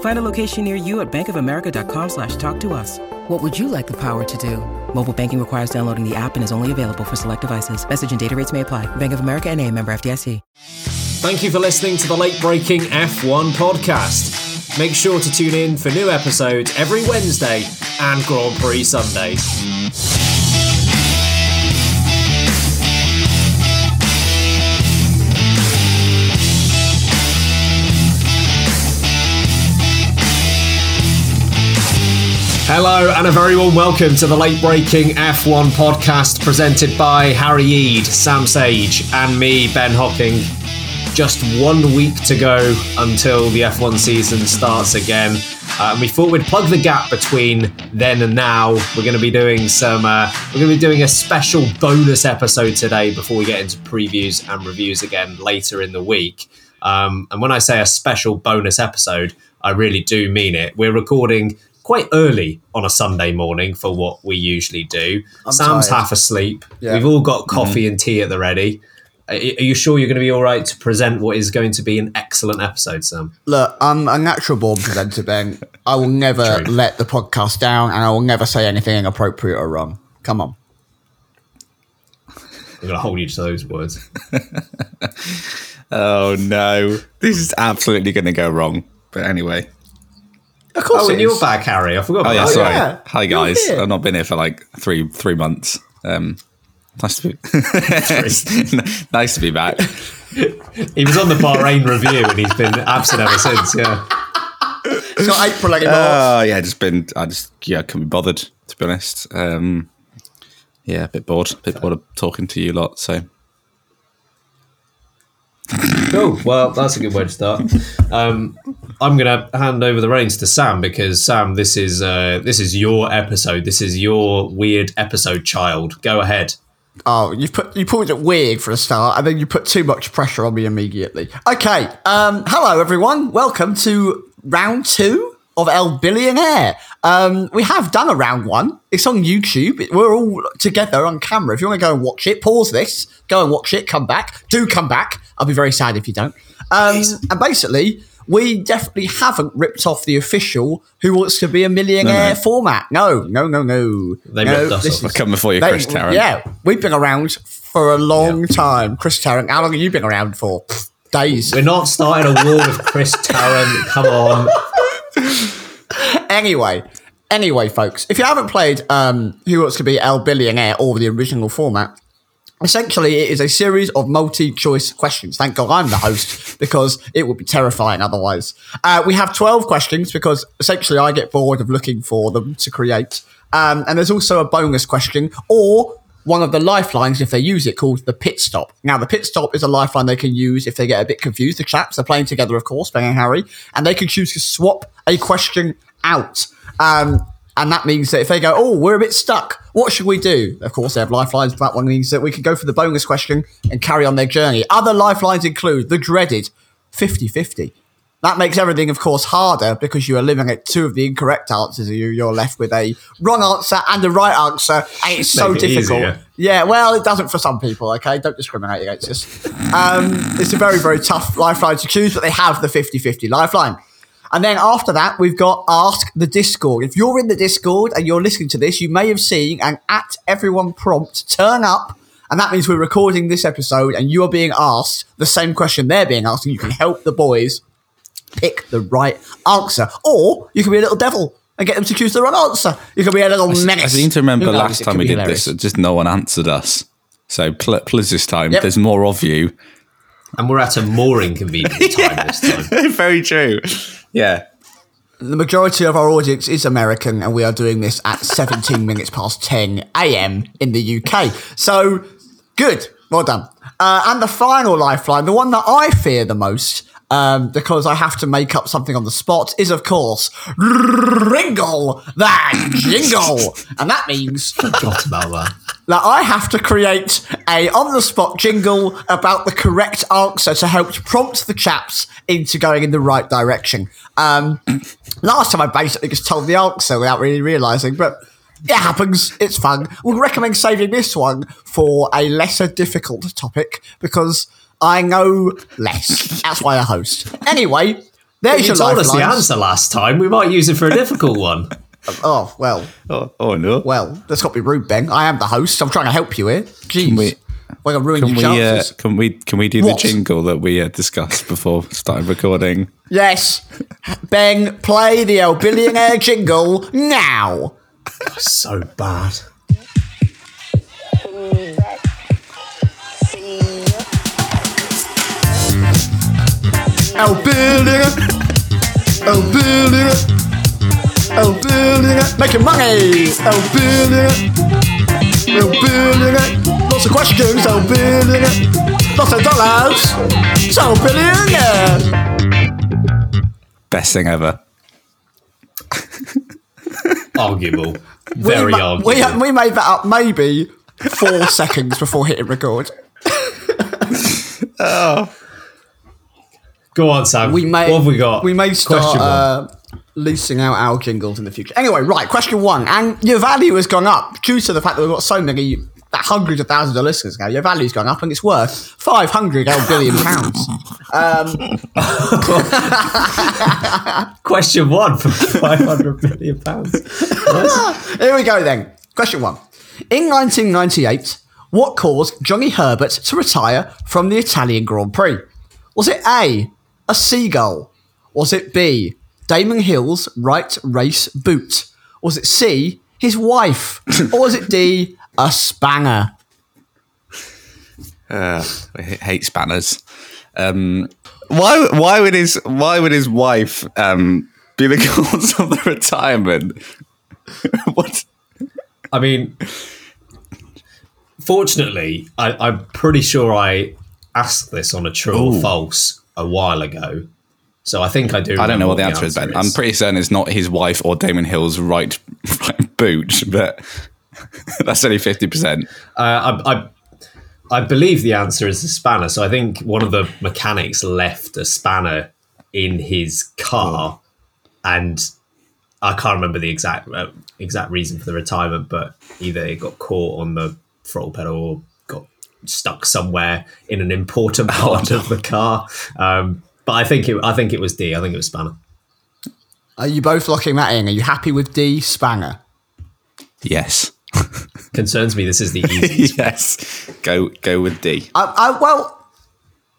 Find a location near you at bankofamerica.com/talktous. What would you like the power to do? Mobile banking requires downloading the app and is only available for select devices. Message and data rates may apply. Bank of America NA, member FDIC. Thank you for listening to the Late Braking F1 podcast. Make sure to tune in for new episodes every Wednesday and Grand Prix Sundays. Hello and a very warm welcome to the Late Braking F1 podcast presented by Harry Eade, Sam Sage and me, Ben Hocking. Just 1 week to go until the F1 season starts again. And we thought we'd plug the gap between then and now. We're going to be doing a special bonus episode today before we get into previews and reviews again later in the week. And when I say a special bonus episode, I really do mean it. We're recording quite early on a Sunday morning for what we usually do. Sam's tired. Half asleep. Yeah. We've all got coffee and tea at the ready. Are you sure you're going to be all right to present what is going to be an excellent episode, Sam? Look, I'm a natural born presenter, Ben. I will never let the podcast down, and I will never say anything inappropriate or wrong. Come on. I'm going to hold you to those words. Oh, no. This is absolutely going to go wrong. But anyway. Of course, and you're back, Harry. I forgot about that. Sorry. Yeah. Hi, guys. I've not been here for like three months. Nice to be nice to be back. He was on the Bahrain review and he's been absent ever since. Yeah. So April, like March. Yeah, I couldn't be bothered, to be honest. Yeah, a bit bored of talking to you lot. So. Cool. Well, that's a good way to start. I'm going to hand over the reins to Sam because, Sam, this is your episode. This is your weird episode, child. Go ahead. Oh, you pulled it weird for a start, and then you put too much pressure on me immediately. Okay. Hello, everyone. Welcome to round 2 of LBillionaire. We have done a round 1. It's on YouTube. We're all together on camera. If you want to go and watch it, pause this. Go and watch it. Come back. Do come back. I'll be very sad if you don't. And basically, we definitely haven't ripped off the official Who Wants to Be a Millionaire format. No. They ripped us off. Come before you, Chris Tarrant. Yeah, we've been around for a long time. Chris Tarrant, how long have you been around for? Days. We're not starting a war with Chris Tarrant. Come on. Anyway, folks, if you haven't played Who Wants to Be LBillionaire or the original format, essentially, it is a series of multi-choice questions. Thank God I'm the host because it would be terrifying otherwise. We have 12 questions because essentially I get bored of looking for them to create. And there's also a bonus question or one of the lifelines, if they use it, called the pit stop. Now, the pit stop is a lifeline they can use if they get a bit confused. The chaps are playing together, of course, Ben and Harry, and they can choose to swap a question out. And that means that if they go, oh, we're a bit stuck, what should we do? Of course, they have lifelines, but that one means that we can go for the bonus question and carry on their journey. Other lifelines include the dreaded 50-50. That makes everything, of course, harder because you eliminate 2 of the incorrect answers and you're left with a wrong answer and a right answer. And it's so difficult. Easier. Yeah, well, it doesn't for some people, okay? Don't discriminate against us. It's a very, very tough lifeline to choose, but they have the 50-50 lifeline. And then after that, we've got Ask the Discord. If you're in the Discord and you're listening to this, you may have seen an @everyone prompt turn up, and that means we're recording this episode and you are being asked the same question they're being asked, and you can help the boys pick the right answer. Or you can be a little devil and get them to choose the right answer. You can be a little menace. I seem to remember last time we did this, just no one answered us. So please this time, there's more of you. And we're at a more inconvenient time this time. Very true. Yeah. The majority of our audience is American, and we are doing this at 17 minutes past 10 a.m. in the UK. So, good. Well done. And the final lifeline, the one that I fear the most, because I have to make up something on the spot, is, of course, Ringle the Jingle. And that means... I forgot about that. That I have to create a on-the-spot jingle about the correct answer to help prompt the chaps into going in the right direction. Last time I basically just told the answer without really realising, but... it happens. It's fun. We'll recommend saving this one for a lesser difficult topic because I know less. That's why I host. Anyway, there's your lifelines. You told us the answer last time. We might use it for a difficult one. Oh, well. Oh, no. Well, that's got to be rude, Ben. I am the host. I'm trying to help you here. Jeez. We're going to ruin your chances. Can we do the jingle that we discussed before starting recording? Yes. Ben, play the LBillionaire jingle now. So bad. LBillionaire, making money. LBillionaire, lots of questions. LBillionaire, lots of dollars. So billionaire. Best thing ever. Arguable. Very arguable. We made that up maybe 4 seconds before hitting record. Oh. Go on, Sam. What have we got? We may start leasing out our jingles in the future. Anyway, right, question 1. And your value has gone up due to the fact that we've got so many hundreds of thousands of listeners now. Your value's gone up and it's worth 500 billion pounds. Question 1 for 500 billion pounds. Yes. Here we go then. Question 1. In 1998, what caused Johnny Herbert to retire from the Italian Grand Prix? Was it A, a seagull? Was it B, Damon Hill's right race boot? Was it C, his wife? Or was it D, a spanner? I hate spanners. Why would his wife be the cause of the retirement? What? I mean, fortunately, I'm pretty sure I asked this on a true or false a while ago, so I think I do. I don't know what the answer is, Ben. I'm pretty certain it's not his wife or Damon Hill's right boot, but. That's only 50%. I believe the answer is the spanner. So I think one of the mechanics left a spanner in his car, and I can't remember the exact reason for the retirement. But either it got caught on the throttle pedal or got stuck somewhere in an important part of the car. But I think it was D. I think it was spanner. Are you both locking that in? Are you happy with D, spanner? Yes. Concerns me. This is the easiest. Yes. Go with D. Well,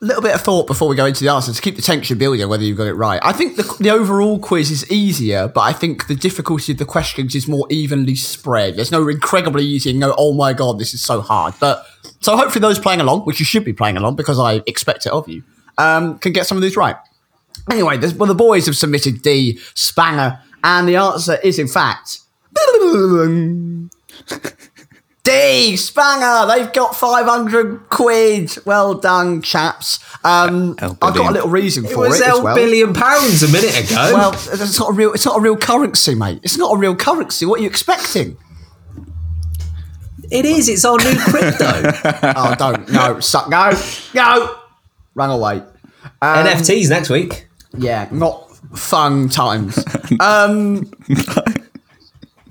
a little bit of thought before we go into the answer to keep the tension building, whether you've got it right. I think the overall quiz is easier, but I think the difficulty of the questions is more evenly spread. There's no incredibly easy and no, oh my God, this is so hard. But so hopefully those playing along, which you should be playing along because I expect it of you, can get some of these right. Anyway, the boys have submitted D, spanner, and the answer is, in fact... D, spanner. They've got 500 £500. Well done, chaps. I've got a little reason for it. It was £1 billion a minute ago. Well, it's not a real currency, mate. It's not a real currency. What are you expecting? It is. It's our new crypto. Oh, don't. No. Suck. No. Run away. NFTs next week. Yeah. Not fun times.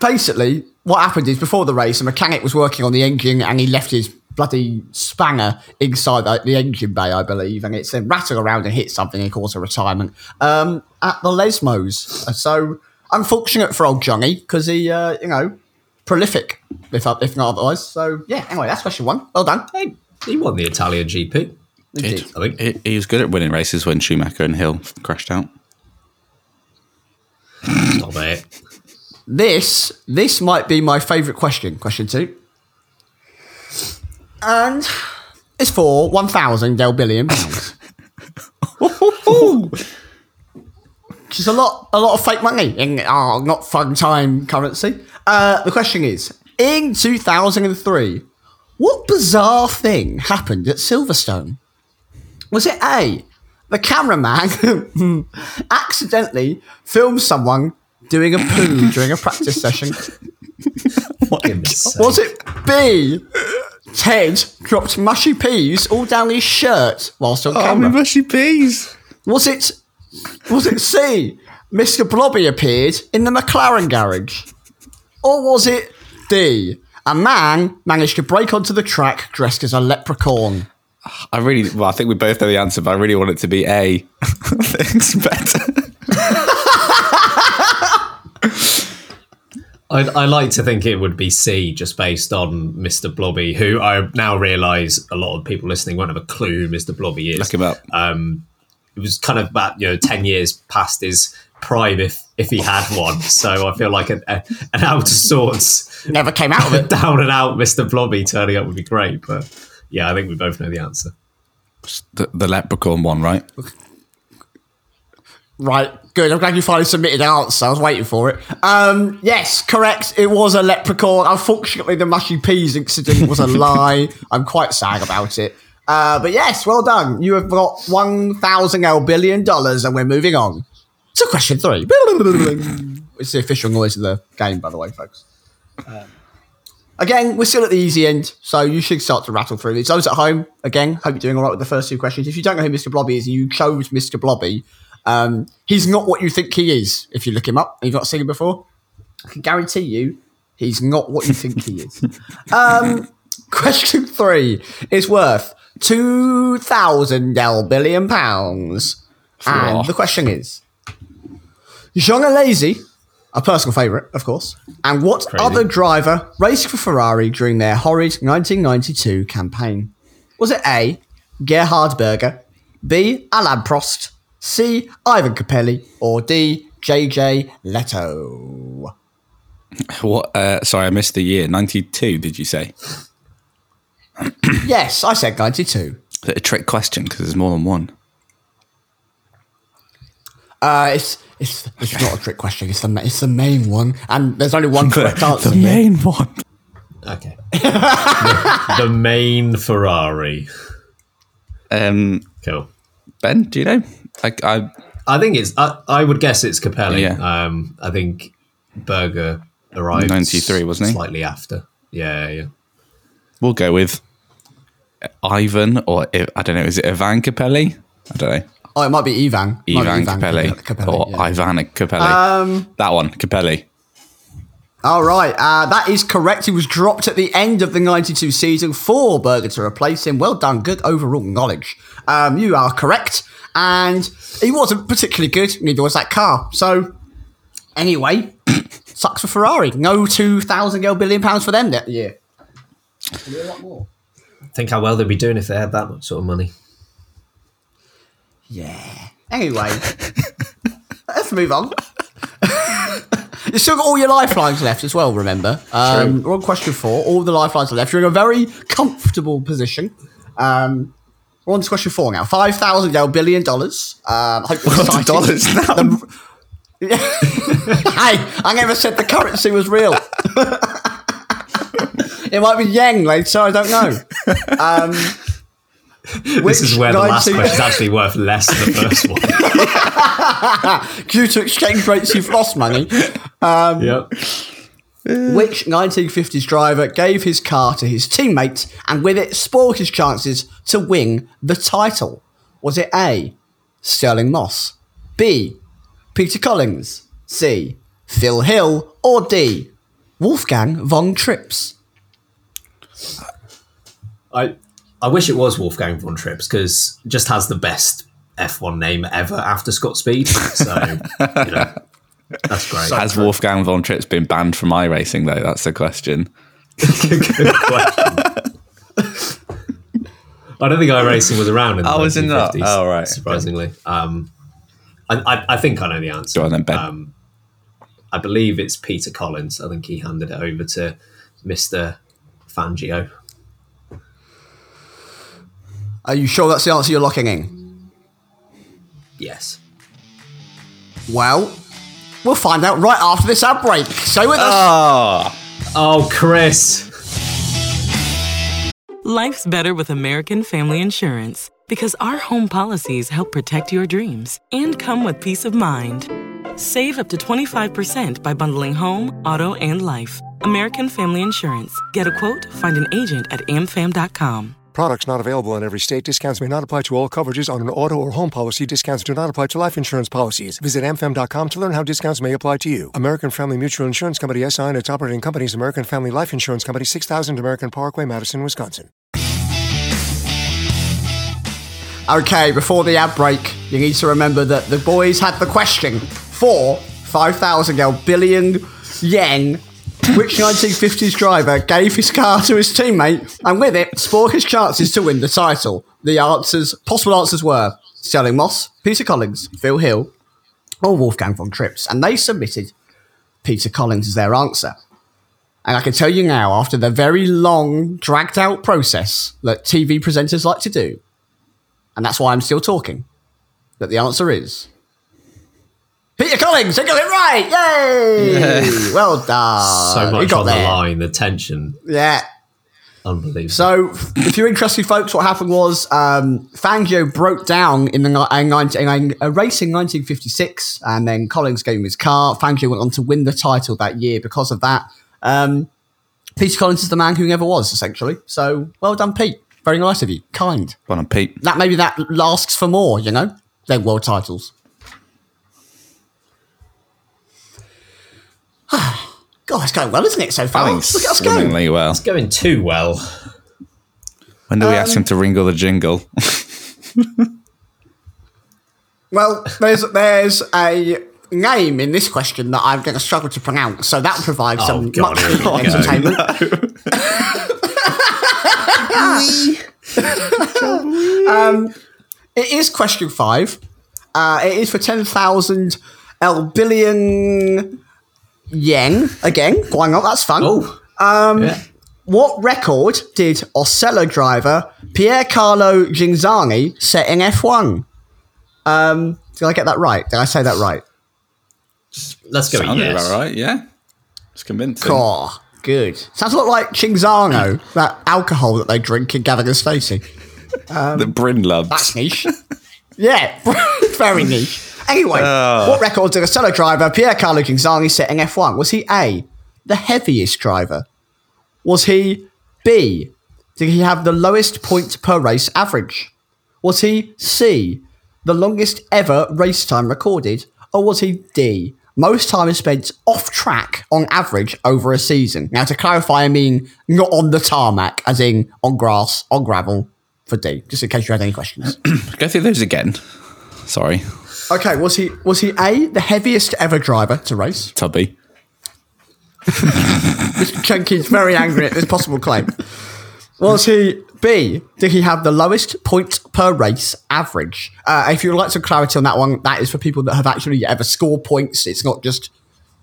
Basically, what happened is before the race, a mechanic was working on the engine and he left his bloody spanner inside the engine bay, I believe, and it's then rattled around and hit something and caused a retirement at the Lesmos. So unfortunate for old Johnny because he, prolific, if not otherwise. So yeah, anyway, that's question one. Well done. Hey, he won the Italian GP. Did. I think he was good at winning races when Schumacher and Hill crashed out. Stop it. This might be my favourite question. Question two. And it's for 1,000 LBillion pounds. Which is a lot of fake money in our not fun time currency. The question is, in 2003, what bizarre thing happened at Silverstone? Was it A, the cameraman accidentally filmed someone doing a poo during a practice session? Was it B, Ted dropped mushy peas all down his shirt whilst on camera? Oh, mushy peas! Was it C, Mr. Blobby appeared in the McLaren garage? Or was it D, a man managed to break onto the track dressed as a leprechaun? I think we both know the answer, but I really want it to be A. It's better. I like to think it would be C, just based on Mr. Blobby, who I now realise a lot of people listening won't have a clue who Mr. Blobby is. Look him up. It was kind of about 10 years past his prime, if he had one. So I feel like an out of sorts. Never came out of it. Down and out Mr. Blobby turning up would be great. But yeah, I think we both know the answer. The leprechaun one, right? Right, good. I'm glad you finally submitted an answer. I was waiting for it. Yes, correct. It was a leprechaun. Unfortunately, the mushy peas incident was a lie. I'm quite sad about it. But yes, well done. You have got $1,000 billion, and we're moving on to question three. It's the official noise of the game, by the way, folks. Again, we're still at the easy end, so you should start to rattle through these. Those at home, again, hope you're doing all right with the first two questions. If you don't know who Mr. Blobby is and you chose Mr. Blobby, he's not what you think he is. If you look him up and you've not seen him before, I can guarantee you he's not what you think he is. Question three is worth 2,000 LBillion pounds. And the question is, Jean Alesi, a personal favourite, of course, and what other driver raced for Ferrari during their horrid 1992 campaign? Was it A, Gerhard Berger, B, Alain Prost, C, Ivan Capelli, or D, JJ Leto? What? Sorry, I missed the year. 92, did you say? Yes, I said 92. Is it a trick question because there's more than one? It's not a trick question. It's the main one, and there's only one correct answer. The main one. Okay. the main Ferrari. Cool. Ben, do you know? I think it's. I would guess it's Capelli. Yeah. I think Berger arrived 93, wasn't he? Slightly after. Yeah. We'll go with Ivan, or I don't know. Is it Ivan Capelli? I don't know. Oh, it might be Ivan Capelli. Or yeah. Ivan Capelli. That one, Capelli. All right. That is correct. He was dropped at the end of the 92 season for Berger to replace him. Well done. Good overall knowledge. You are correct. And he wasn't particularly good. Neither was that car. So, anyway, sucks for Ferrari. No 2,000 billion pounds for them that year. A lot more. Think how well they'd be doing if they had that much sort of money. Yeah. Anyway, let's move on. You've still got all your lifelines left as well, remember. We're on question four. All the lifelines are left. You're in a very comfortable position. We're on to question four now. $5,000 billion. Hope you're dollars now. Hey, I never said the currency was real. It might be yen later, I don't know. This is where the last question is actually worth less than the first one. Due to exchange rates, you've lost money. Yep. Which 1950s driver gave his car to his teammate and with it spoiled his chances to win the title? Was it A, Sterling Moss, B, Peter Collins, C, Phil Hill, or D, Wolfgang von Trips. I wish it was Wolfgang von Trips because just has the best F1 name ever after Scott Speed. So, you know, that's great. Has Wolfgang von Trips been banned from iRacing though? That's the question. Good question. I don't think iRacing was around in the 1950s, oh, right. Surprisingly. Okay. I think I know the answer. Go on then, Ben. I believe it's Peter Collins. I think he handed it over to Mr. Fangio. Are you sure that's the answer you're locking in? Yes. Well, we'll find out right after this ad break. Stay with us. Oh, Chris. Life's better with American Family Insurance because our home policies help protect your dreams and come with peace of mind. Save up to 25% by bundling home, auto, and life. American Family Insurance. Get a quote, find an agent at amfam.com. Products not available in every state. Discounts may not apply to all coverages on an auto or home policy. Discounts do not apply to life insurance policies. Visit amfam.com to learn how discounts may apply to you. American Family Mutual Insurance Company, S.I. and its operating companies, American Family Life Insurance Company, 6000 American Parkway, Madison, Wisconsin. Okay, before the ad break, you need to remember that the boys had the question for 5,000 billion yen. Which 1950s driver gave his car to his teammate and with it spore his chances to win the title? The possible answers were Sterling Moss, Peter Collins, Phil Hill, or Wolfgang von Trips. And they submitted Peter Collins as their answer. And I can tell you now, after the very long, dragged-out process that TV presenters like to do, and that's why I'm still talking, that the answer is... Peter Collins, I got it right! Yay! Yeah. Well done. So much on the line, the tension. Yeah. Unbelievable. So, if you're interested, folks, what happened was Fangio broke down in a race in 1956, and then Collins gave him his car. Fangio went on to win the title that year because of that. Peter Collins is the man who never was, essentially. So, well done, Pete. Very nice of you. Kind. Well done, Pete. Maybe that lasts for more, you know? They're world titles. God, it's going well, isn't it, so far? Look at us go. Well. It's going too well. When do we ask him to ringle the jingle? Well, there's a name in this question that I'm going to struggle to pronounce, so that provides much entertainment. It is question 5. It is for 10,000 LBillionaire yen again, going on, that's fun. What record did Osella driver Piercarlo Ghinzani set in F1? Did I get that right? Did I say that right? Let's go. Sounded about right, yeah. It's convincing. Oh, good. Sounds a lot like Cinzano, that alcohol that they drink in Gavin and Stacey. The Bryn loves. That's niche. Yeah, very niche. Anyway, what record did Osella driver Piercarlo Ghinzani set in F1? Was he A, the heaviest driver? Was he B, did he have the lowest point per race average? Was he C, the longest ever race time recorded? Or was he D, most time is spent off track on average over a season? Now, to clarify, I mean not on the tarmac, as in on grass, on gravel, for D, just in case you had any questions. Go through those again. Sorry. Okay, was he A, the heaviest ever driver to race? Tubby. Mr. Chunky's very angry at this possible claim. Was he B, did he have the lowest point per race average? If you'd like some clarity on that one, that is for people that have actually ever scored points. It's not just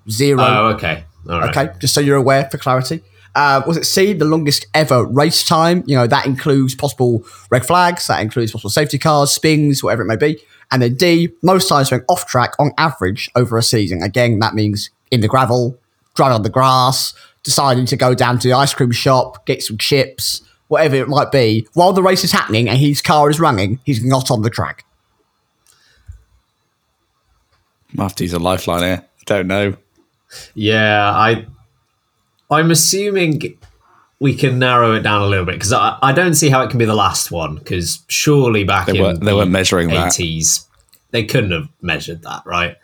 0. Oh, okay. All right. Okay, just so you're aware for clarity. Was it C, the longest ever race time? You know, that includes possible red flags, that includes possible safety cars, spins, whatever it may be. And then D, most times went off track on average over a season. Again, that means in the gravel, driving on the grass, deciding to go down to the ice cream shop, get some chips, whatever it might be. While the race is happening and his car is running, he's not on the track. I have to use a lifeline here. I don't know. Yeah, I'm assuming we can narrow it down a little bit because I don't see how it can be the last one because surely back they weren't measuring that. 80s, they couldn't have measured that, right?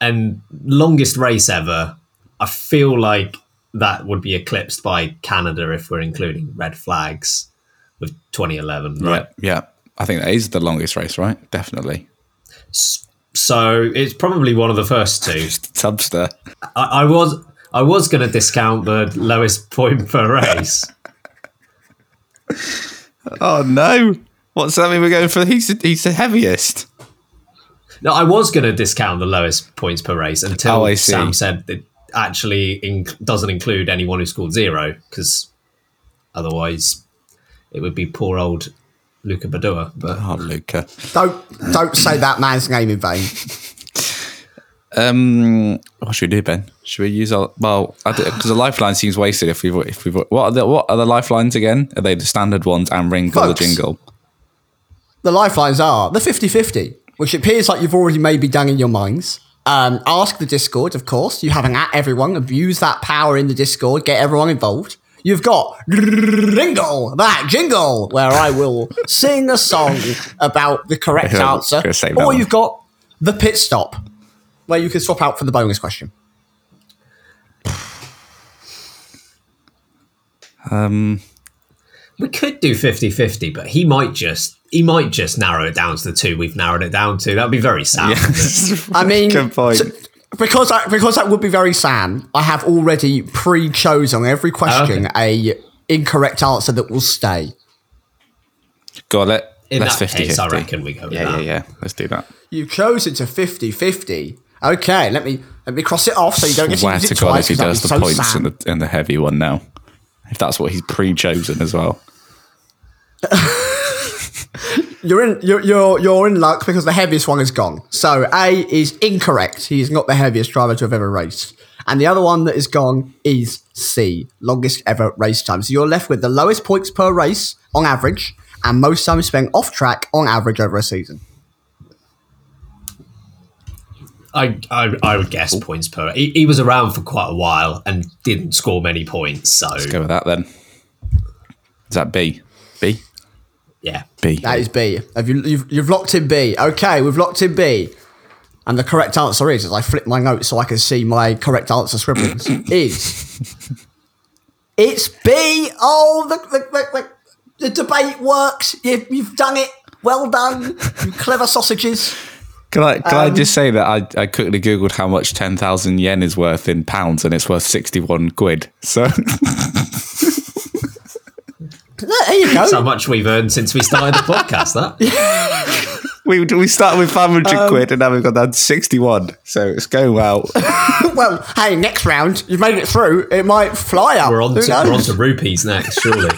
And longest race ever, I feel like that would be eclipsed by Canada if we're including red flags with 2011, right? Yeah. I think that is the longest race, right? Definitely. So it's probably one of the first two. Tubster. I was going to discount the lowest point per race. Oh, no. What's that mean? We're going for he's the heaviest. No, I was going to discount the lowest points per race until Sam said it actually doesn't include anyone who scored zero, because otherwise it would be poor old Luca Badua. But Luca, don't say that man's name in vain. What should we do, Ben? Should we use our because the lifeline seems wasted if we've what are the lifelines again? Are they the standard ones and Ringle the Jingle? The lifelines are the 50-50, which appears like you've already maybe done in your minds. Ask the Discord, of course. You have an @everyone. Abuse that power in the Discord. Get everyone involved. You've got Ringle, that Jingle, where I will sing a song about the correct answer. Or you've got the pit stop, where you can swap out for the bonus question. We could do 50-50, but he might just narrow it down to the two we've narrowed it down to. That'd be very sad. Yeah. I mean, good point. Because that would be very sad. I have already pre-chose on every question a incorrect answer that will stay. Got it. That's 50-50. I reckon we go with that. Yeah. Let's do that. You chose it to 50-50. Okay, let me cross it off so you don't get to use it twice. If he does the points in the heavy one now, if that's what he's pre-chosen as well. You're in luck because the heaviest one is gone. So A is incorrect. He is not the heaviest driver to have ever raced. And the other one that is gone is C, longest ever race time. So you're left with the lowest points per race on average and most time spent off track on average over a season. I would guess points per. He was around for quite a while and didn't score many points. So let's go with that then. Is that B? B? Yeah, B. That is B. Have you've locked in B. Okay, we've locked in B. And the correct answer is, as I flip my notes so I can see my correct answer scribblings, it's B. Oh, the debate works. You've done it. Well done, you clever sausages. Can I just say that I quickly Googled how much 10,000 yen is worth in pounds, and it's worth 61 quid. So... There you go. That's how much we've earned since we started the podcast, that. we started with 500 quid and now we've got down to 61. So it's going well. Well, hey, next round, you've made it through. It might fly up. We're on to rupees next, surely.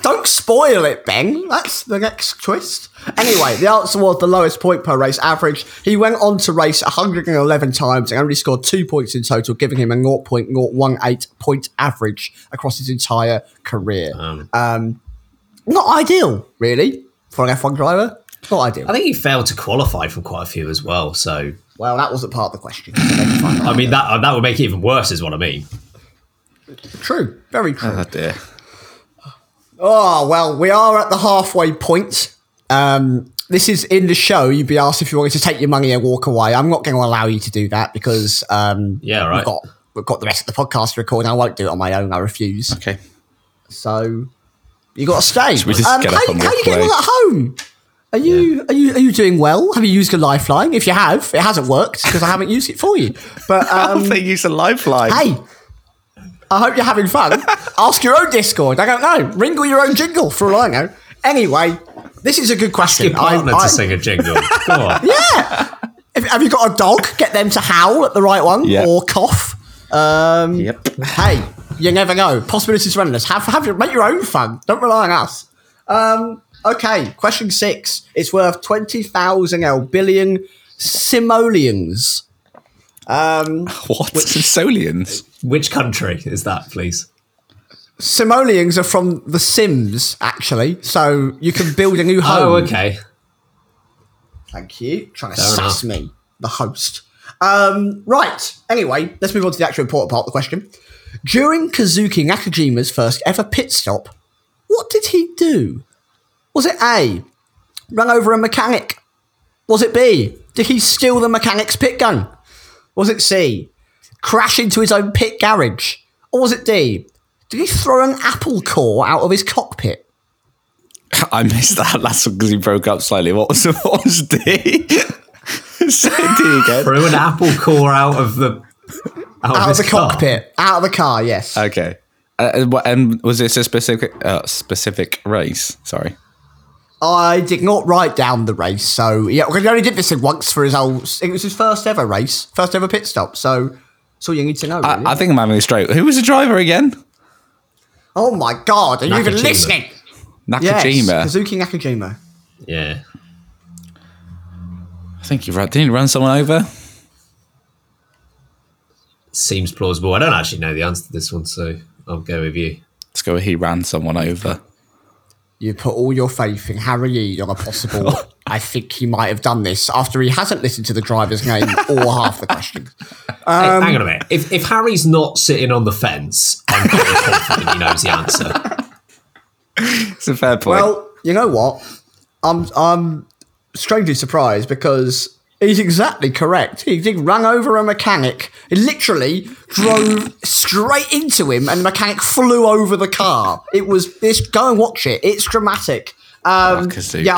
Don't spoil it, Ben. That's the next twist. Anyway, the answer was the lowest point per race average. He went on to race 111 times and only scored 2 points in total, giving him a 0.018 point average across his entire career. Not ideal, really, for an F1 driver. Not ideal. I think he failed to qualify for quite a few as well. So, well, that wasn't part of the question. So I mean, that would make it even worse, is what I mean. True. Very true. Oh, dear. Oh, well, we are at the halfway point. This is in the show. You'd be asked if you wanted to take your money and walk away. I'm not going to allow you to do that because right. we've got the rest of the podcast to record. I won't do it on my own. I refuse. Okay. So you got to stay. Should we just get up and walk away? How are you getting on at home? Are you doing well? Have you used a lifeline? If you have, it hasn't worked because I haven't used it for you. But how have they used a lifeline? Hey. I hope you're having fun. Ask your own Discord. I don't know. Ringle your own jingle for all I know. Anyway, this is a good question. Ask your partner to sing a jingle. Go on. Yeah. Have you got a dog? Get them to howl at the right one or cough. Hey, you never know. Possibilities are endless. Make your own fun. Don't rely on us. Okay, question 6. It's worth 20,000 LBillion simoleons. What? Simoleons? Which country is that, please? Simoleons are from The Sims, actually. So you can build a new home. Oh, okay. Thank you. Trying to sass me, the host. Right. Anyway, let's move on to the actual important part of the question. During Kazuki Nakajima's first ever pit stop, what did he do? Was it A, run over a mechanic? Was it B, did he steal the mechanic's pit gun? Was it C, crash into his own pit garage? Or was it D? Did he throw an apple core out of his cockpit? I missed that last one because he broke up slightly. What was D? Say D again. Threw an apple core out of the cockpit, out of the car. Yes. Okay. And was this a specific race? Sorry. I did not write down the race, so yeah, he only did this thing once for his old. It was his first ever race, first ever pit stop. So that's all you need to know. Really. I think I'm having a stroke. Who was the driver again? Oh my God! Are you even listening? Nakajima. Yes, Kazuki Nakajima. Yeah. I think you're right. Didn't he run someone over? Seems plausible. I don't actually know the answer to this one, so I'll go with you. Let's go with he ran someone over. You put all your faith in Harry Eade on a possible, I think he might have done this, after he hasn't listened to the driver's name or half the question. Hey, hang on a minute. If Harry's not sitting on the fence, I'm confident he knows the answer. It's a fair point. Well, you know what? I'm strangely surprised because he's exactly correct. He did run over a mechanic. He literally drove straight into him and the mechanic flew over the car. It was this. Go and watch it. It's dramatic. Yeah,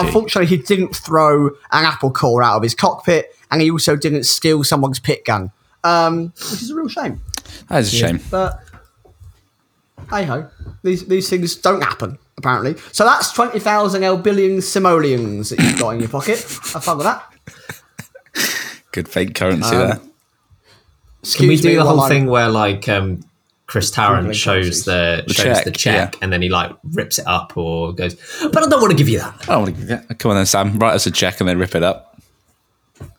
unfortunately, he didn't throw an apple core out of his cockpit and he also didn't steal someone's pit gun, which is a real shame. That is a shame. But hey-ho. These things don't happen, apparently. So that's 20,000 LBillion simoleons that you've got in your pocket. Have fun with that. Good fake currency there. Can we do the whole thing where, like, Chris Tarrant shows the check. And then he, like, rips it up or goes, but I don't want to give you that. I don't want to give you that. Come on then, Sam. Write us a check and then rip it up.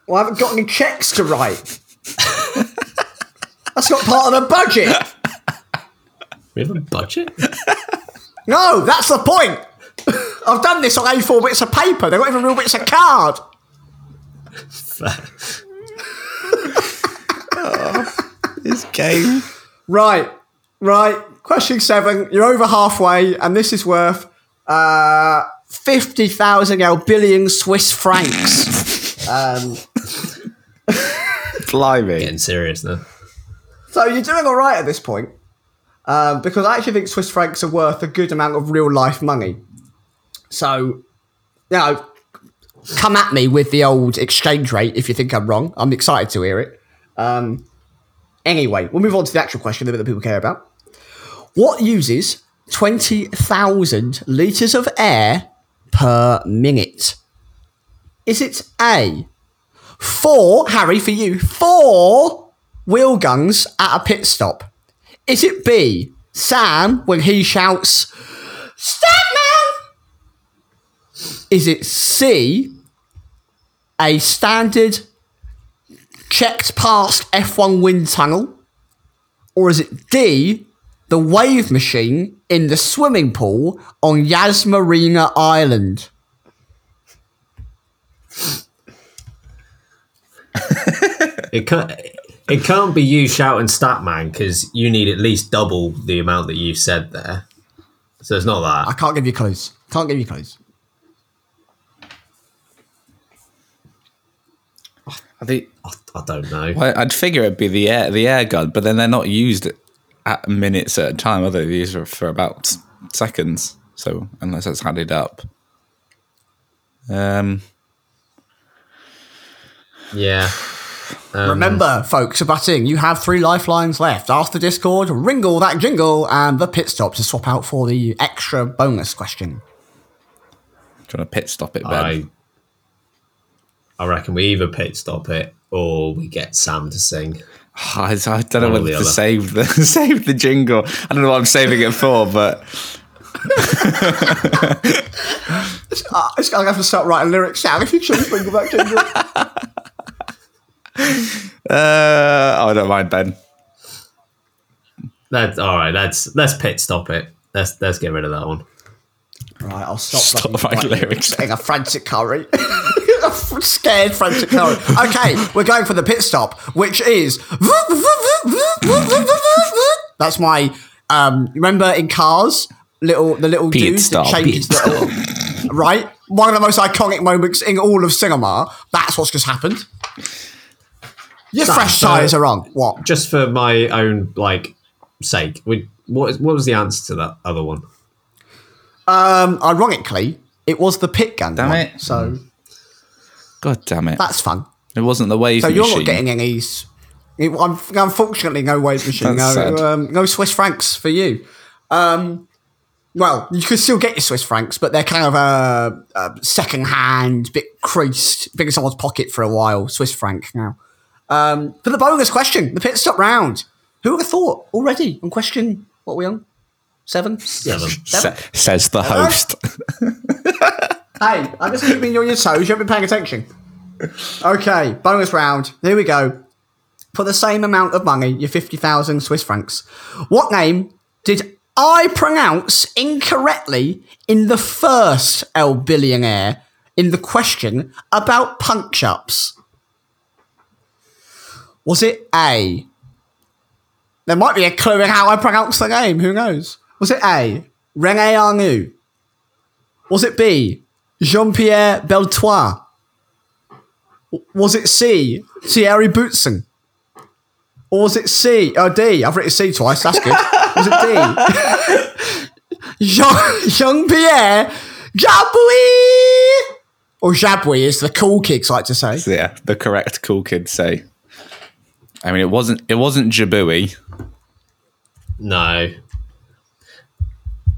Well, I haven't got any checks to write. That's not part of the budget. We have a budget? No, that's the point. I've done this on A4 bits of paper. They're not even real bits of card. Oh, this game. Right. Question 7. You're over halfway, and this is worth 50,000 LBillion Swiss francs. Blimey. Getting serious now. So you're doing all right at this point. Because I actually think Swiss francs are worth a good amount of real-life money. So, you know, come at me with the old exchange rate if you think I'm wrong. I'm excited to hear it. Anyway, we'll move on to the actual question, the bit that people care about. What uses 20,000 litres of air per minute? Is it A, 4, Harry, for you, 4 wheel guns at a pit stop? Is it B, Sam, when he shouts, Statman? Is it C, a standard checked past F1 wind tunnel? Or is it D, the wave machine in the swimming pool on Yas Marina Island? It can't be you shouting Statman because you need at least double the amount that you said there. So it's not that. I can't give you clues. I don't know. Well, I'd figure it'd be the air gun, but then they're not used at minutes at a time, are they? They're used for about seconds. So unless that's added up. Yeah. Remember, folks, Batting, you have 3 lifelines left. Ask the Discord, ringle that jingle, and the pit stop to swap out for the extra bonus question. Trying to pit stop it, Ben. I reckon we either pit stop it or we get Sam to sing. I don't know whether to save the jingle. I don't know what I'm saving it for, but... I'm going to have to start writing lyrics now if you choose ringle that jingle. I don't mind, Ben. That's all right. Let's pit stop it. Let's get rid of that one. All right, I'll stop my lyrics. A frantic curry, a scared frantic curry. Okay, we're going for the pit stop, which is that's my. Remember in Cars, the little dude that changes the right. One of the most iconic moments in all of cinema. That's what's just happened. Your fresh tyres are on. What? Just for my own, like, sake. What was the answer to that other one? Ironically, it was the pit gang. Damn it! So, God damn it! That's fun. It wasn't the wave machine. So you're not getting any. Unfortunately, no wave machine. No Swiss francs for you. Well, you could still get your Swiss francs, but they're kind of a second-hand, bit creased, big in someone's pocket for a while. Swiss franc now. For the bonus question, the pit stop round. Who would have thought already on question? What are we on? Seven. Says the host. Hey, I just keep being on your toes. You haven't been paying attention. Okay, bonus round. Here we go. For the same amount of money, your 50,000 Swiss francs. What name did I pronounce incorrectly in the first LBillionaire in the question about punch-ups? Was it A? There might be a clue in how I pronounce the name. Who knows? Was it A, René Arnoux? Was it B, Jean-Pierre Beltois? Was it C, Thierry Boutsen? Or was it C? Oh, D. I've written C twice. That's good. Was it D? Jean-Pierre Jabouille! Or Jabouille, as the cool kids like to say. Yeah, the correct cool kids say. I mean, it wasn't Jabouille. No.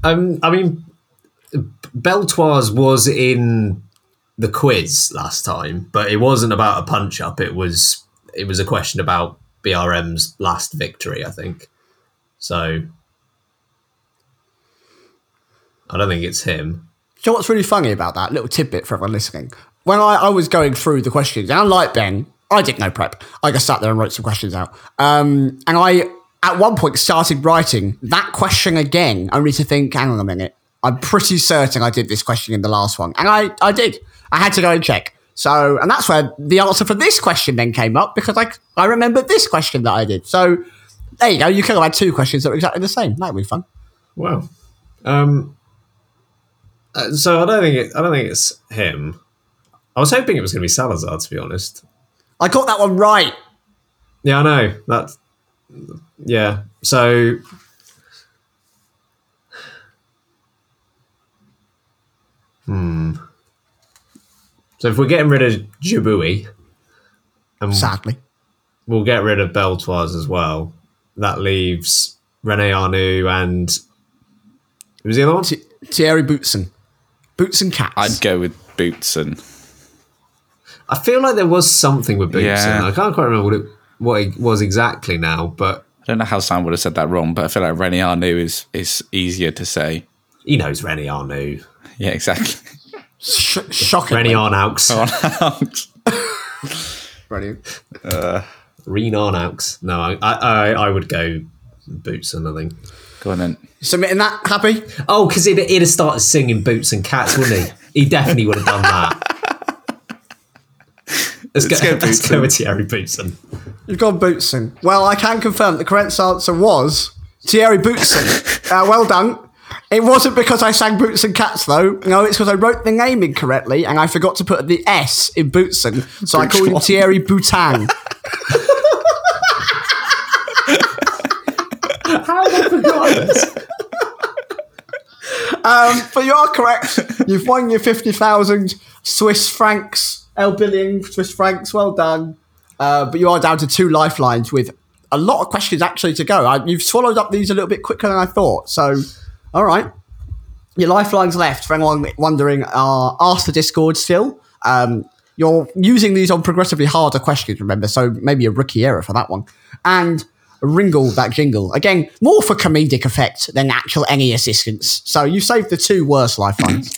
I mean, Beltoise was in the quiz last time, but it wasn't about a punch-up. It was a question about BRM's last victory, I think. So, I don't think it's him. So what's really funny about that, little tidbit for everyone listening, when I was going through the questions, and unlike Ben, I did no prep. I just sat there and wrote some questions out. And I, at one point, started writing that question again, only to think, hang on a minute, I'm pretty certain I did this question in the last one. And I did. I had to go and check. So, and that's where the answer for this question then came up, because I remembered this question that I did. So, there you go. You could have had two questions that were exactly the same. That would be fun. Wow. So I don't think it's him. I was hoping it was going to be Salazar, to be honest. I got that one right. Yeah, I know. Yeah. So, So if we're getting rid of Jabouille, sadly, we'll get rid of Beltoise as well. That leaves René Arnoux and who was the other one? Thierry Boutsen. Boutsen Cats. I'd go with Boutsen. I feel like there was something with Boutsen. Yeah. I can't quite remember what it was exactly now, but I don't know how Sam would have said that wrong, but I feel like René Arnoux is easier to say. He knows René Arnoux. Yeah, exactly. Shocking. René Arnoux. Brilliant. René Arnoux. No, I would go Boutsen, I think. Go on then. Submitting that, happy? Oh, because he'd have started singing Boutsen Cats, wouldn't he? He definitely would have done that. Let's go with Thierry Boutsen. You've gone Boutsen. Well, I can confirm the correct answer was Thierry Boutsen. Well done. It wasn't because I sang Boutsen Cats, though. No, it's because I wrote the name incorrectly and I forgot to put the S in Boutsen. So I called him Thierry Boutang. How have I forgotten this? But you are correct. You've won your 50,000 Swiss francs. LBillionaire Swiss francs. Well done. But you are down to two lifelines with a lot of questions actually to go. You've swallowed up these a little bit quicker than I thought. So, all right. Your lifelines left, for anyone wondering, are ask the Discord still. You're using these on progressively harder questions, remember, so maybe a rookie error for that one. And Ringle That Jingle. Again, more for comedic effect than actual any assistance. So you saved the two worst lifelines.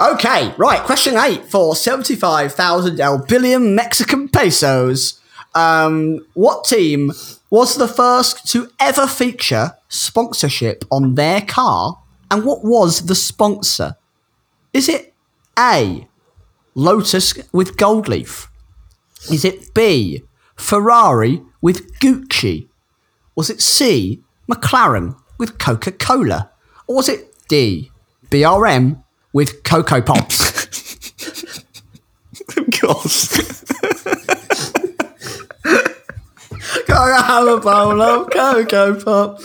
Okay, right. Question 8 for 75,000 LBillionaire Mexican pesos. What team was the first to ever feature sponsorship on their car? And what was the sponsor? Is it A, Lotus with gold leaf? Is it B, Ferrari with Gucci? Was it C, McLaren with Coca-Cola? Or was it D, BRM with Coco Pops? Of course. have a bowl of Coco Pop.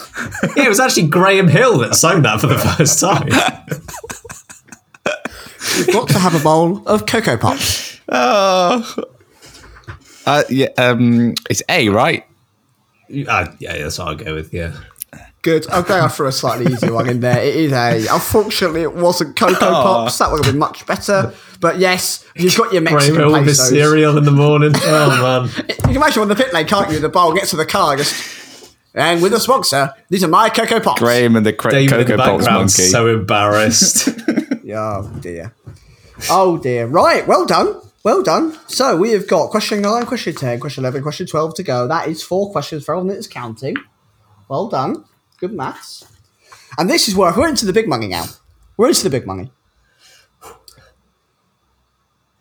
Yeah, it was actually Graham Hill that sang that for the first time. You've got to have a bowl of Coco Pops. It's A, right? Yeah, that's what I'll go with, yeah. Good. I'm going for a slightly easier one in there. It is A. Unfortunately, it wasn't Coco Pops. That would have been much better. But yes, you've got your Mexican pesos. All the cereal in the morning. Oh, man. You can imagine on the pit lane, can't you? The bowl gets to the car and with a sponsor, these are my Coco Pops. Graham and the Coco Pops monkey. So embarrassed. Oh, dear. Oh, dear. Right. Well done. Well done. So we have got question 9, question 10, question 11, question 12 to go. That is 4 questions for all minutes counting. Well done. Good maths. And this is where we're into the big money now. We're into the big money.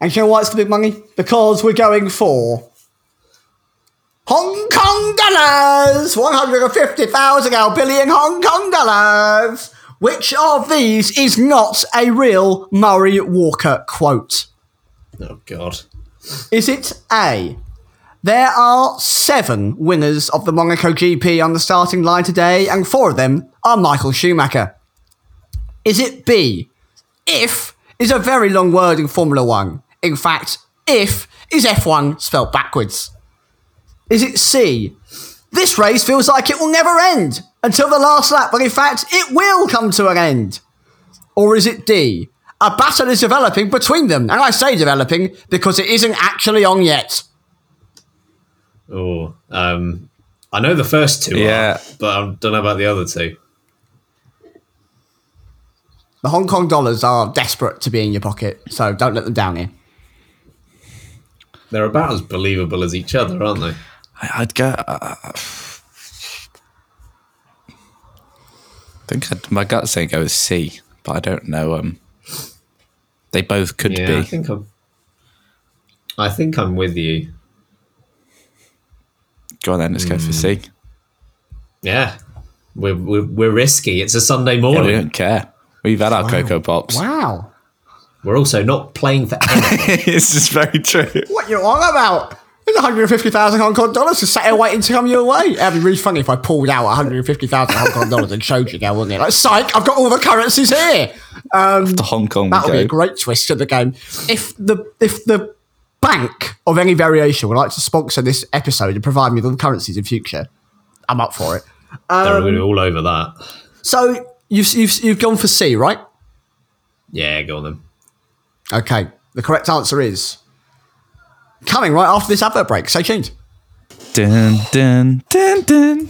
And you know why it's the big money? Because we're going for Hong Kong dollars! 150,000 billion Hong Kong dollars! Which of these is not a real Murray Walker quote? Oh, God. Is it A, there are 7 winners of the Monaco GP on the starting line today, and 4 of them are Michael Schumacher? Is it B, if is a very long word in Formula 1. In fact, if is F1 spelled backwards. Is it C, this race feels like it will never end until the last lap, but in fact, it will come to an end? Or is it D, a battle is developing between them, and I say developing because it isn't actually on yet? Oh, I know the first 2 are, but I don't know about the other 2. The Hong Kong dollars are desperate to be in your pocket, so don't let them down here. They're about as believable as each other, aren't they? I'd go... I think my gut's saying go with C, but I don't know... They both could be. I think I'm with you. Go on then, let's go for C. Yeah, we're risky. It's a Sunday morning. Yeah, we don't care. We've had our Coco Pops. Wow. We're also not playing for anything. This is very true. What are you on about? There's 150,000 Hong Kong dollars just sat there waiting to come your way. That'd be really funny if I pulled out 150,000 Hong Kong dollars and showed you there, wouldn't it? Like, psych, I've got all the currencies here. To Hong Kong. That would be a great twist to the game. If the bank of any variation would like to sponsor this episode and provide me with all the currencies in future, I'm up for it. They're really all over that. So you've gone for C, right? Yeah, go on then. Okay, the correct answer is coming right after this advert break. Stay tuned. Dun, dun, dun, dun.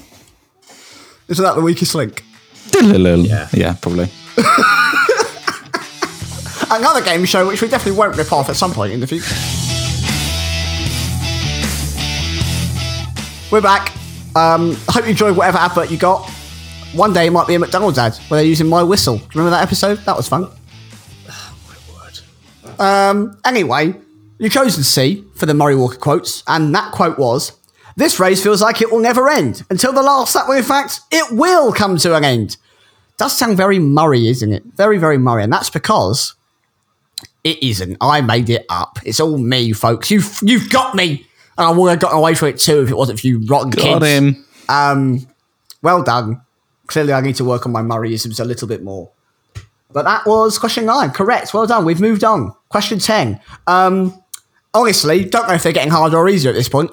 Isn't that the weakest link? Yeah, probably. Another game show which we definitely won't rip off at some point in the future. We're back. I hope you enjoyed whatever advert you got. One day it might be a McDonald's ad where they're using My Whistle. Do you remember that episode? That was fun. Oh, my word. Anyway... You chose C for the Murray Walker quotes, and that quote was, this race feels like it will never end until the last lap, when in fact, it will come to an end. Does sound very Murray, isn't it? Very, very Murray, and that's because it isn't. I made it up. It's all me, folks. You've got me, and I would have gotten away from it too if it wasn't for you rotten kids. Got him. Well done. Clearly, I need to work on my Murrayisms a little bit more. But that was question 9. Correct. Well done. We've moved on. Question 10. Honestly, don't know if they're getting harder or easier at this point.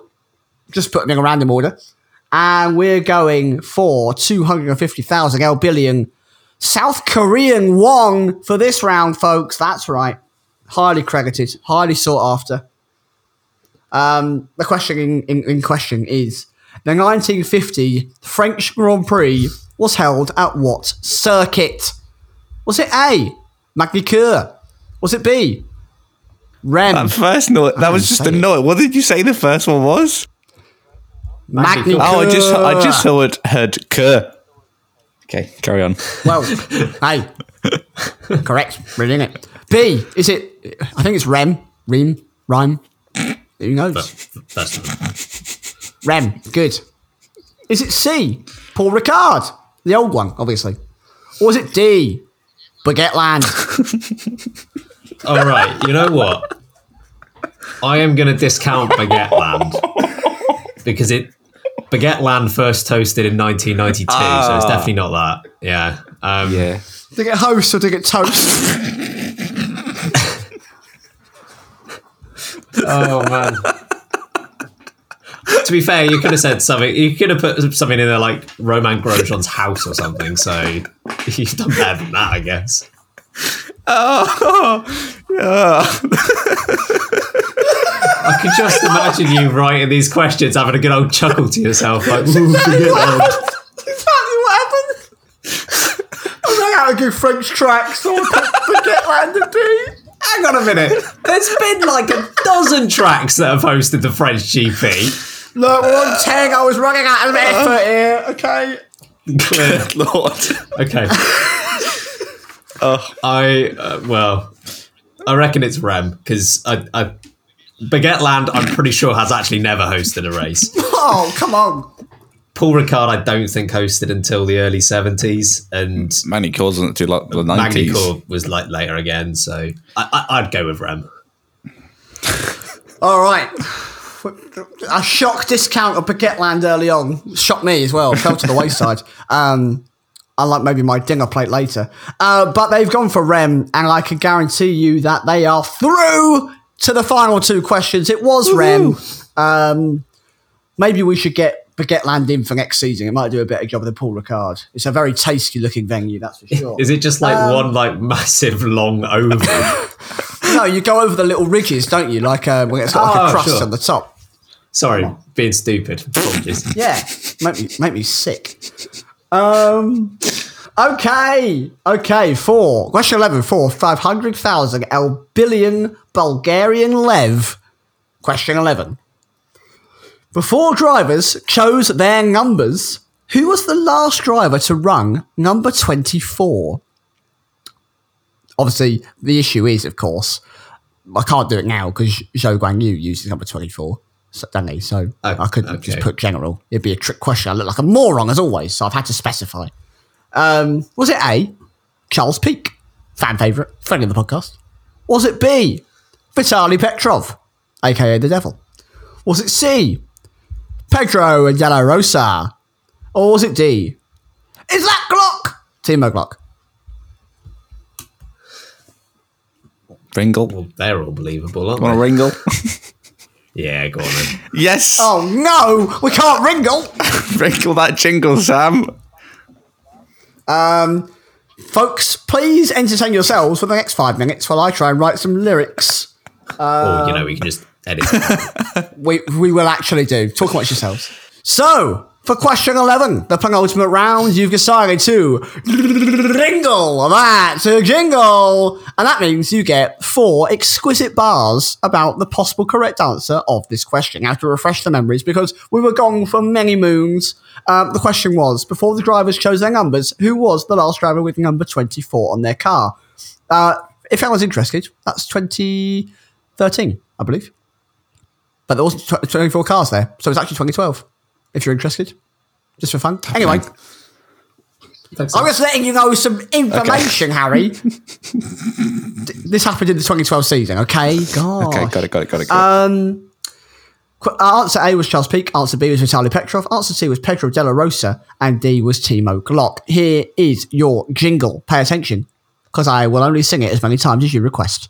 Just put them in a random order. And we're going for 250,000 LBillion South Korean won for this round, folks. That's right. Highly credited, highly sought after. The question in question is, the 1950 French Grand Prix was held at what circuit? Was it A, Magny-Cours? Was it B, Rem? That was just a noise. What did you say the first one was? Magny-Cours. Oh, I just heard Cours. Okay, carry on. Well, hey, correct, brilliant. It. B, is it? I think it's Rem. Who knows? Rem, good. Is it C, Paul Ricard, the old one, obviously, or was it D, Baguette Land? All right, you know what? I am going to discount Baguette Land because it Baguette Land first toasted in 1992, so it's definitely not that. Yeah. Yeah. Did it get host or did it get toast? Oh, man. To be fair, you could have said something. You could have put something in there like Roman Grosjean's house or something. So you've done better than that, I guess. Oh, I could just imagine you writing these questions, having a good old chuckle to yourself. Like, ooh, what happened? I had a good French track, so I forget landed to. Hang on a minute. There's been like a dozen tracks that have hosted the French GP. Look, one tag I was running out of effort here. Okay. Good Lord. Okay. I reckon it's Rem because I Baguette Land, I'm pretty sure, has actually never hosted a race. Oh, come on. Paul Ricard, I don't think, hosted until the early 70s. And Magny Cours wasn't until like the 90s. Magny Cours was like later again, so I'd go with Rem. All right. A shock discount of Baguette Land early on shocked me as well. Fell to the wayside. Unlike maybe my dinner plate later. But they've gone for Rem, and I can guarantee you that they are through to the final two questions. It was Rem. Maybe we should get Baguette Land in for next season. It might do a better job than Paul Ricard. It's a very tasty-looking venue, that's for sure. Is it just like one like massive long oval? No, you go over the little ridges, don't you? Like when it's got like a crust on the top. Sorry, being stupid. Yeah, make me sick. Okay. For question 11, for 500,000 LBillion Bulgarian lev. Question 11. Before drivers chose their numbers, who was the last driver to run number 24? Obviously, the issue is, of course, I can't do it now because Zhou Guanyu uses number 24. I couldn't just put general. It'd be a trick question. I look like a moron as always, so I've had to specify. Was it A, Charles Pic, fan favourite, friend of the podcast? Was it B, Vitaly Petrov, a.k.a. the devil? Was it C, Pedro De La Rosa? Or was it D, is that Glock? Timo Glock. Ringle. Well, they're all believable, aren't they? Want a Ringle? Yeah, go on then. Yes. Oh, no. We can't wrinkle. Wrinkle that jingle, Sam. Folks, please entertain yourselves for the next 5 minutes while I try and write some lyrics. Or, we can just edit. We will actually do. Talk amongst yourselves. So, for question 11, the penultimate round, you've decided to wrinkle that to jingle. And that means you get 4 exquisite bars about the possible correct answer of this question. I have to refresh the memories because we were gone for many moons. The question was, before the drivers chose their numbers, who was the last driver with number 24 on their car? If anyone's interested, that's 2013, I believe. But there wasn't 24 cars there, so it's actually 2012. If you're interested, just for fun. Okay. Anyway, I'm just letting you know some information, okay. Harry. This happened in the 2012 season, okay? God. Okay, got it. Answer A was Charles Pic. Answer B was Vitaly Petrov. Answer C was Pedro De La Rosa. And D was Timo Glock. Here is your jingle. Pay attention, because I will only sing it as many times as you request.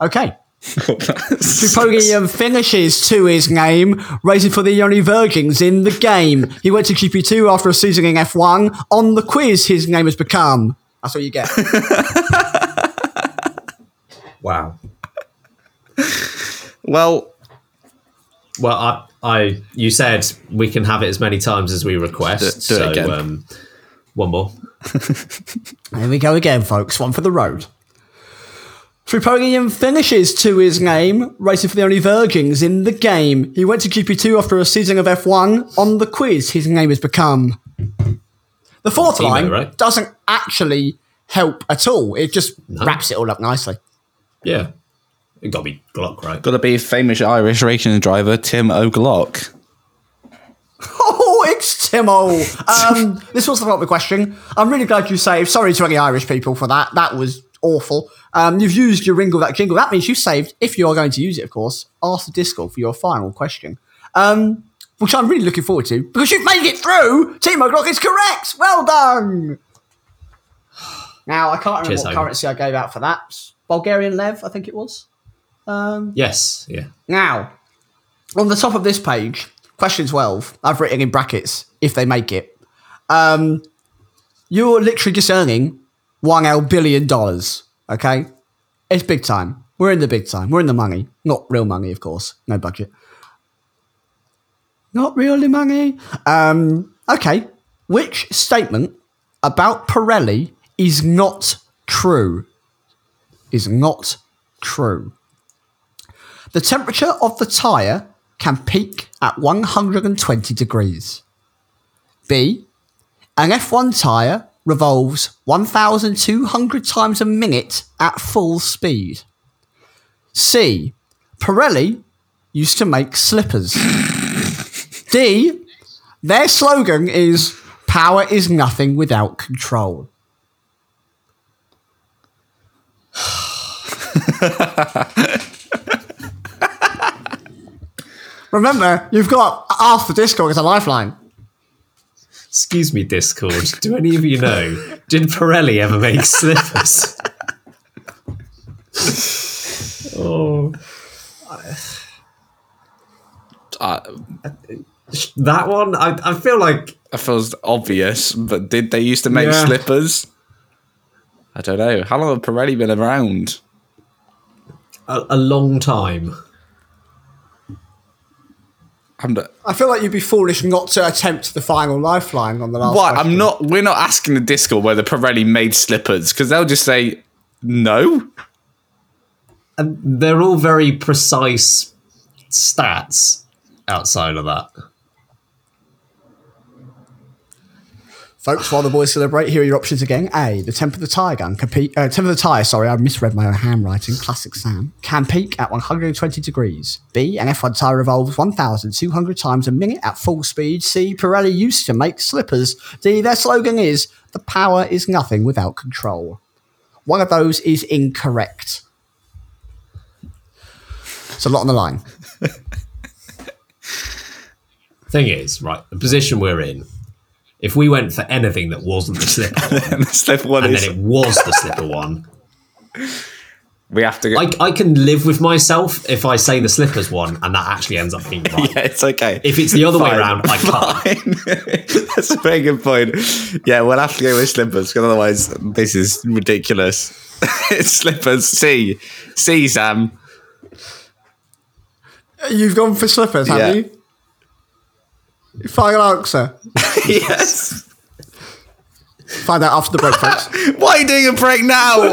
Okay. Tripodium finishes to his name, racing for the only virgins in the game. He went to GP2 after a season in F1. On the quiz, his name has become. That's all you get. Wow. Well, you said we can have it as many times as we request. Do it again. One more. Here we go again, folks. One for the road. Tripodium finishes to his name, racing for the only virgins in the game. He went to GP2 after a season of F1. On the quiz, his name has become. The fourth line doesn't actually help at all. It just wraps it all up nicely. Yeah. It got to be Glock, right? Got to be famous Irish racing driver Tim O'Glock. Oh, it's Timo. This was the proper question. I'm really glad you saved. Sorry to any Irish people for that. That was awful. You've used your Ringle That Jingle. That means you've saved, if you are going to use it, of course, ask the Discord for your final question. which I'm really looking forward to, because you've made it through. Timo Glock is correct. Well done. Now, I can't remember what currency I gave out for that. Bulgarian lev, I think it was. Yes, yeah. Now, on the top of this page, question 12, I've written in brackets, if they make it. You're literally just earning $1 billion, okay? It's big time. We're in the big time. We're in the money. Not real money, of course. No budget. Not really money. Okay. Which statement about Pirelli is not true? Is not true. The temperature of the tyre can peak at 120 degrees. B, an F1 tyre revolves 1,200 times a minute at full speed. C, Pirelli used to make slippers. D, their slogan is, power is nothing without control. Remember, you've got half the Discord as a lifeline. Excuse me, Discord. Do any of you know, did Pirelli ever make slippers? Oh, that one. I feel like it feels obvious, but did they used to make slippers? I don't know. How long have Pirelli been around? A long time. I feel like you'd be foolish not to attempt the final lifeline on the last one. I'm not. We're not asking the Discord whether Pirelli made slippers, because they'll just say no. And they're all very precise stats outside of that. Folks, while the boys celebrate, here are your options again. A, the temp of the tyre gun can peak... temp of the tyre, sorry, I misread my own handwriting. Classic Sam. Can peak at 120 degrees. B, an F1 tyre revolves 1,200 times a minute at full speed. C, Pirelli used to make slippers. D, their slogan is, the power is nothing without control. One of those is incorrect. It's a lot on the line. Thing is, right, the position we're in, if we went for anything that wasn't the slipper one, then it was the slipper one, we have to go. I can live with myself if I say the slippers one and that actually ends up being right. Yeah, it's okay. If it's the other way around, I can't. That's a very good point. Yeah, we'll have to go with slippers, because otherwise this is ridiculous. It's slippers. C, Sam. You've gone for slippers, have you? Final answer. Yes. Find out after the break, folks. Why are you doing a break now? We're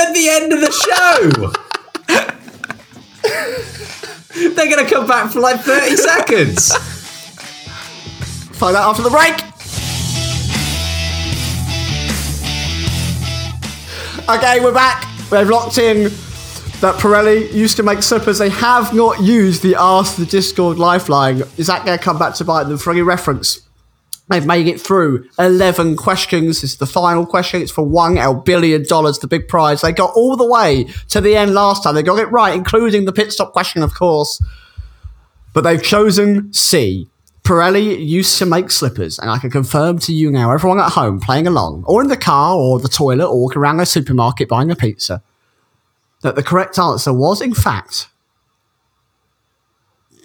at the end of the show. They're going to come back for like 30 seconds. Find out after the break. Okay, we're back. We've locked in that Pirelli used to make slippers. They have not used the Ask the Discord lifeline. Is that going to come back to bite them? For any reference, they've made it through 11 questions. This is the final question. It's for $1 billion, the big prize. They got all the way to the end last time. They got it right, including the pit stop question, of course. But they've chosen C. Pirelli used to make slippers, and I can confirm to you now, everyone at home playing along, or in the car, or the toilet, or walking around a supermarket buying a pizza, that the correct answer was, in fact,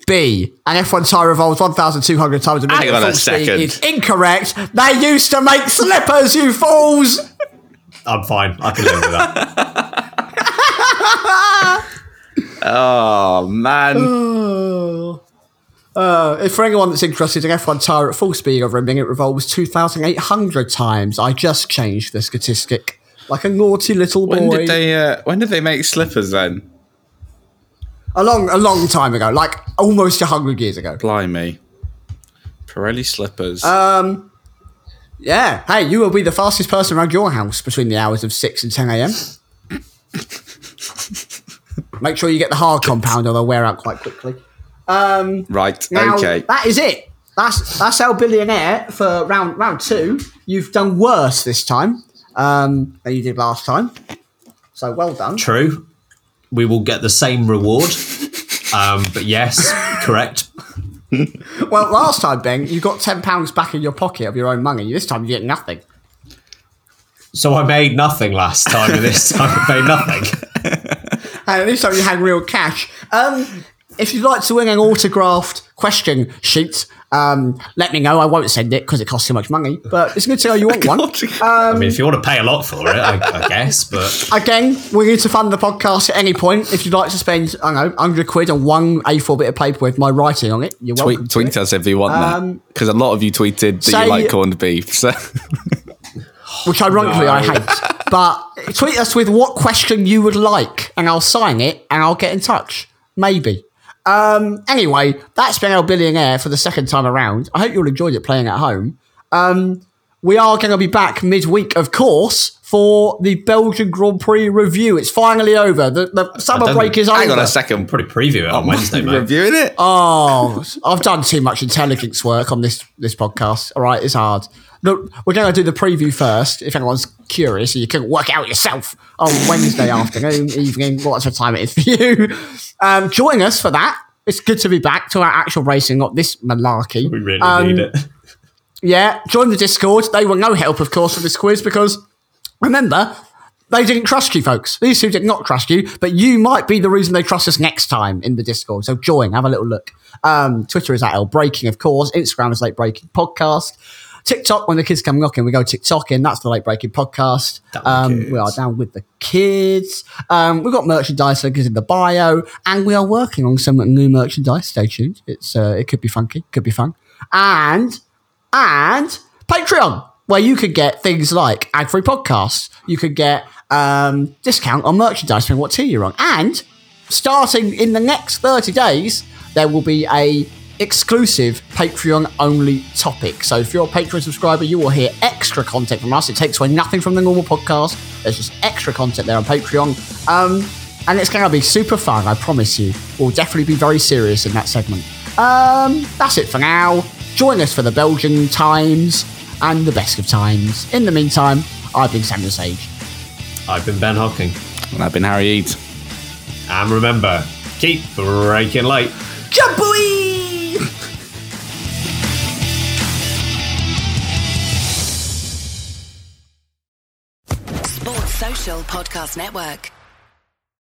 B, an F1 tyre revolves 1,200 times a minute. Hang on a second. It's incorrect. They used to make slippers, you fools. I'm fine. I can live with that. Oh, man. Oh. If for anyone that's interested, an F1 tyre at full speed over a minute revolves 2,800 times. I just changed the statistic. Like a naughty little boy. When did they make slippers then? A long time ago, like almost 100 years ago. Blimey. Pirelli slippers. Yeah. Hey, you will be the fastest person around your house between the hours of 6 and 10 a.m. Make sure you get the hard compound or they'll wear out quite quickly. Right, now, okay. That is it. That's LBillionaire for round two. You've done worse this time than you did last time. So well done. True. We will get the same reward. But yes, correct. Well, last time, Ben, you got £10 back in your pocket of your own money. This time you get nothing. So I made nothing last time, and this time I made nothing. And this time you had real cash. If you'd like to win an autographed question sheet, let me know. I won't send it because it costs too much money, but it's good to know you want one. I mean, if you want to pay a lot for it, I guess, but... Again, we need to fund the podcast at any point. If you'd like to spend, I don't know, 100 quid on one A4 bit of paper with my writing on it, you're welcome. Tweet us if you want that, because a lot of you tweeted that you like corned beef, so... Which ironically I hate. But tweet us with what question you would like, and I'll sign it, and I'll get in touch. Maybe. Anyway, that's been LBillionaire for the second time around. I hope you all enjoyed it playing at home. We are going to be back midweek, of course, for the Belgian Grand Prix review. It's finally over. The summer break is over. Hang on a second. I'm pretty previewing it on Wednesday, mate. Reviewing it? Oh, I've done too much intelligence work on this podcast. All right, it's hard. Look, we're going to do the preview first, if anyone's curious, and you can work out yourself on Wednesday afternoon, evening, whatever time it is for you. Join us for that. It's good to be back to our actual racing, not this malarkey. We really need it. Yeah, join the Discord. They were no help, of course, for this quiz because, remember, they didn't trust you, folks. These two did not trust you, but you might be the reason they trust us next time in the Discord. So join, have a little look. Twitter is at LBraking, of course. Instagram is Late Braking Podcast. TikTok, when the kids come knocking, we go TikToking. That's the Late Braking Podcast. We are down with the kids. We've got merchandise linkers in the bio, and we are working on some new merchandise. Stay tuned. It's it could be funky, could be fun. And Patreon, where you could get things like ad-free podcasts. You could get discount on merchandise, depending what tier you're on. And starting in the next 30 days, there will be a exclusive Patreon-only topic. So if you're a Patreon subscriber, you will hear extra content from us. It takes away nothing from the normal podcast. There's just extra content there on Patreon. And it's going to be super fun, I promise you. We'll definitely be very serious in that segment. That's it for now. Join us for the Belgian times and the best of times. In the meantime, I've been Sam Sage. I've been Ben Hocking. And I've been Harry Eade. And remember, keep braking late. Jabooey! Podcast Network.